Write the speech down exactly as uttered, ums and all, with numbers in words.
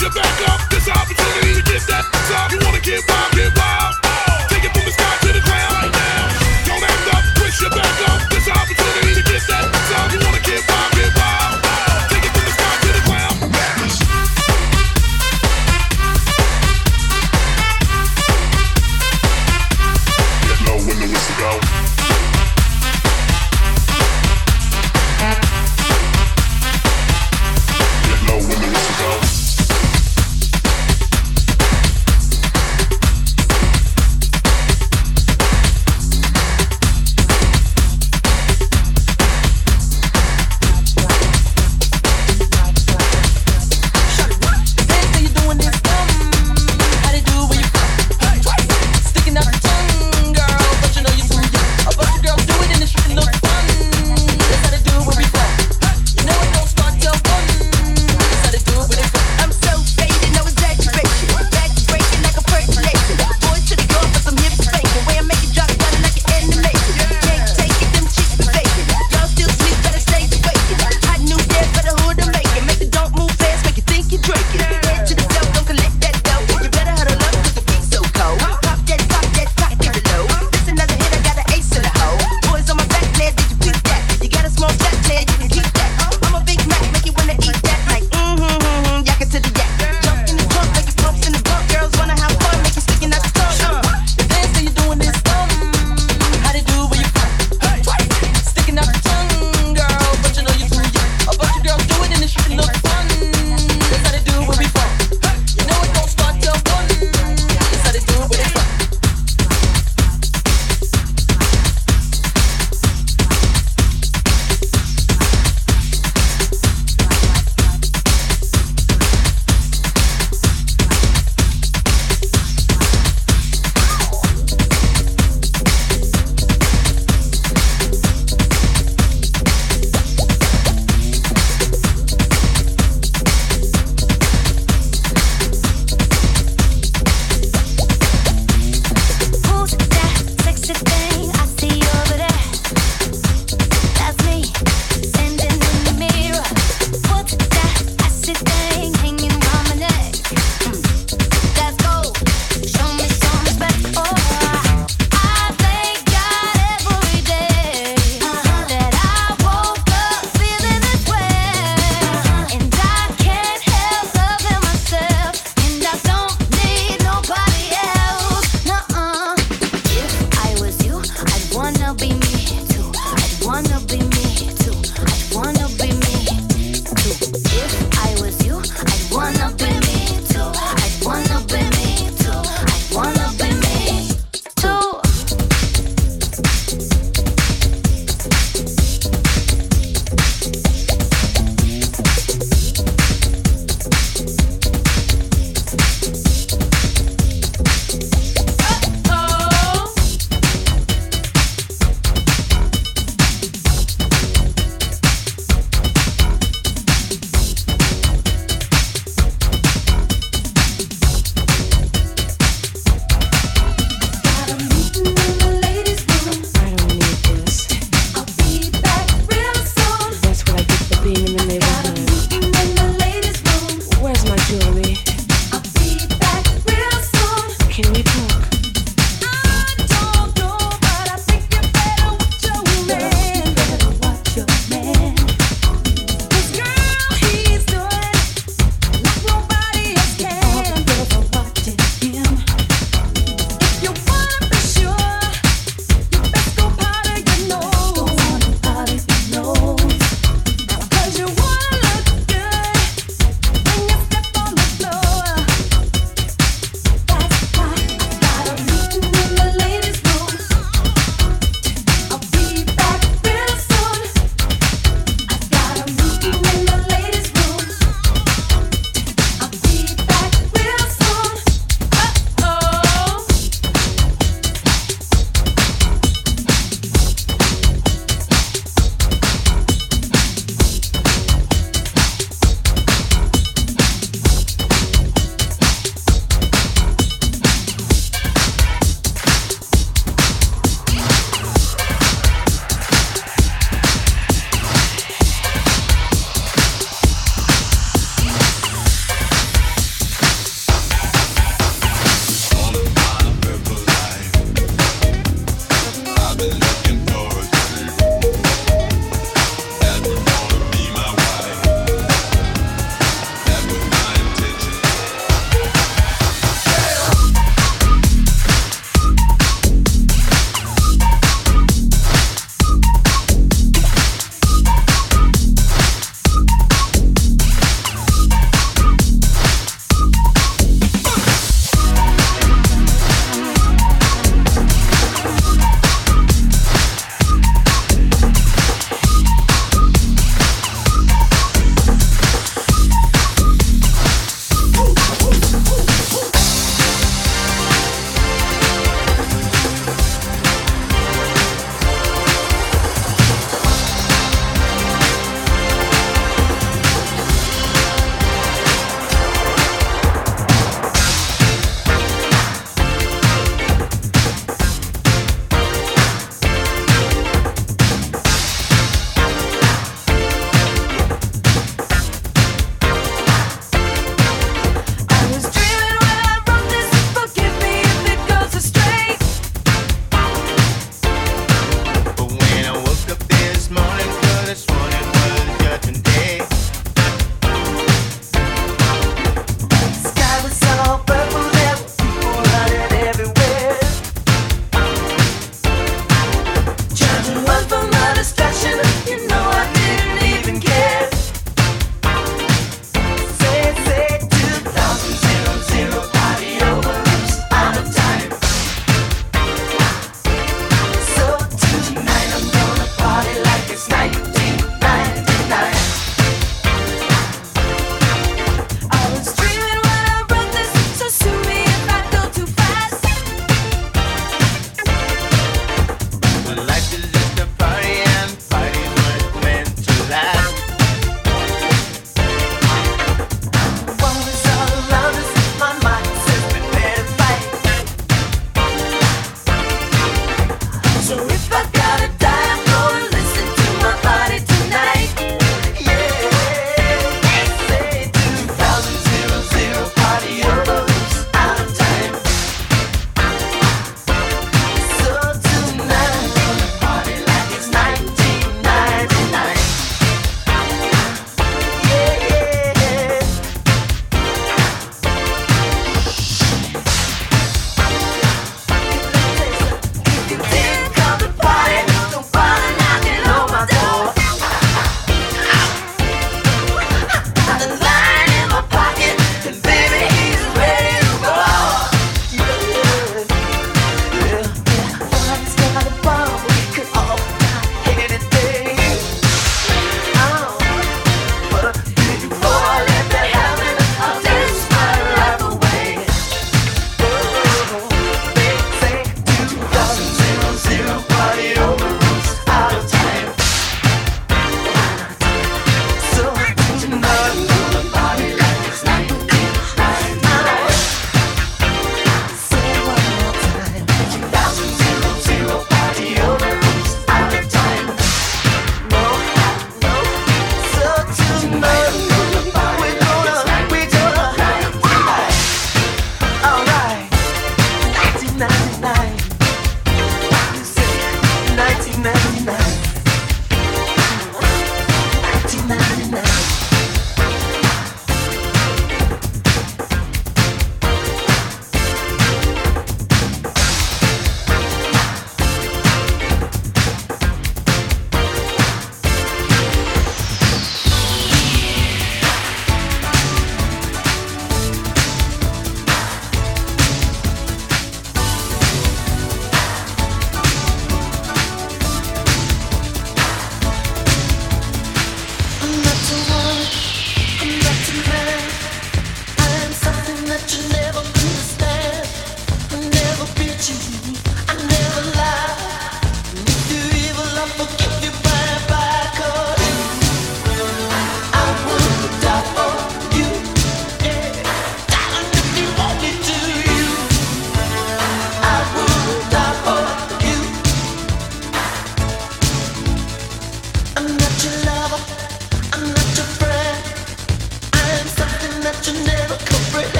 Get you back up.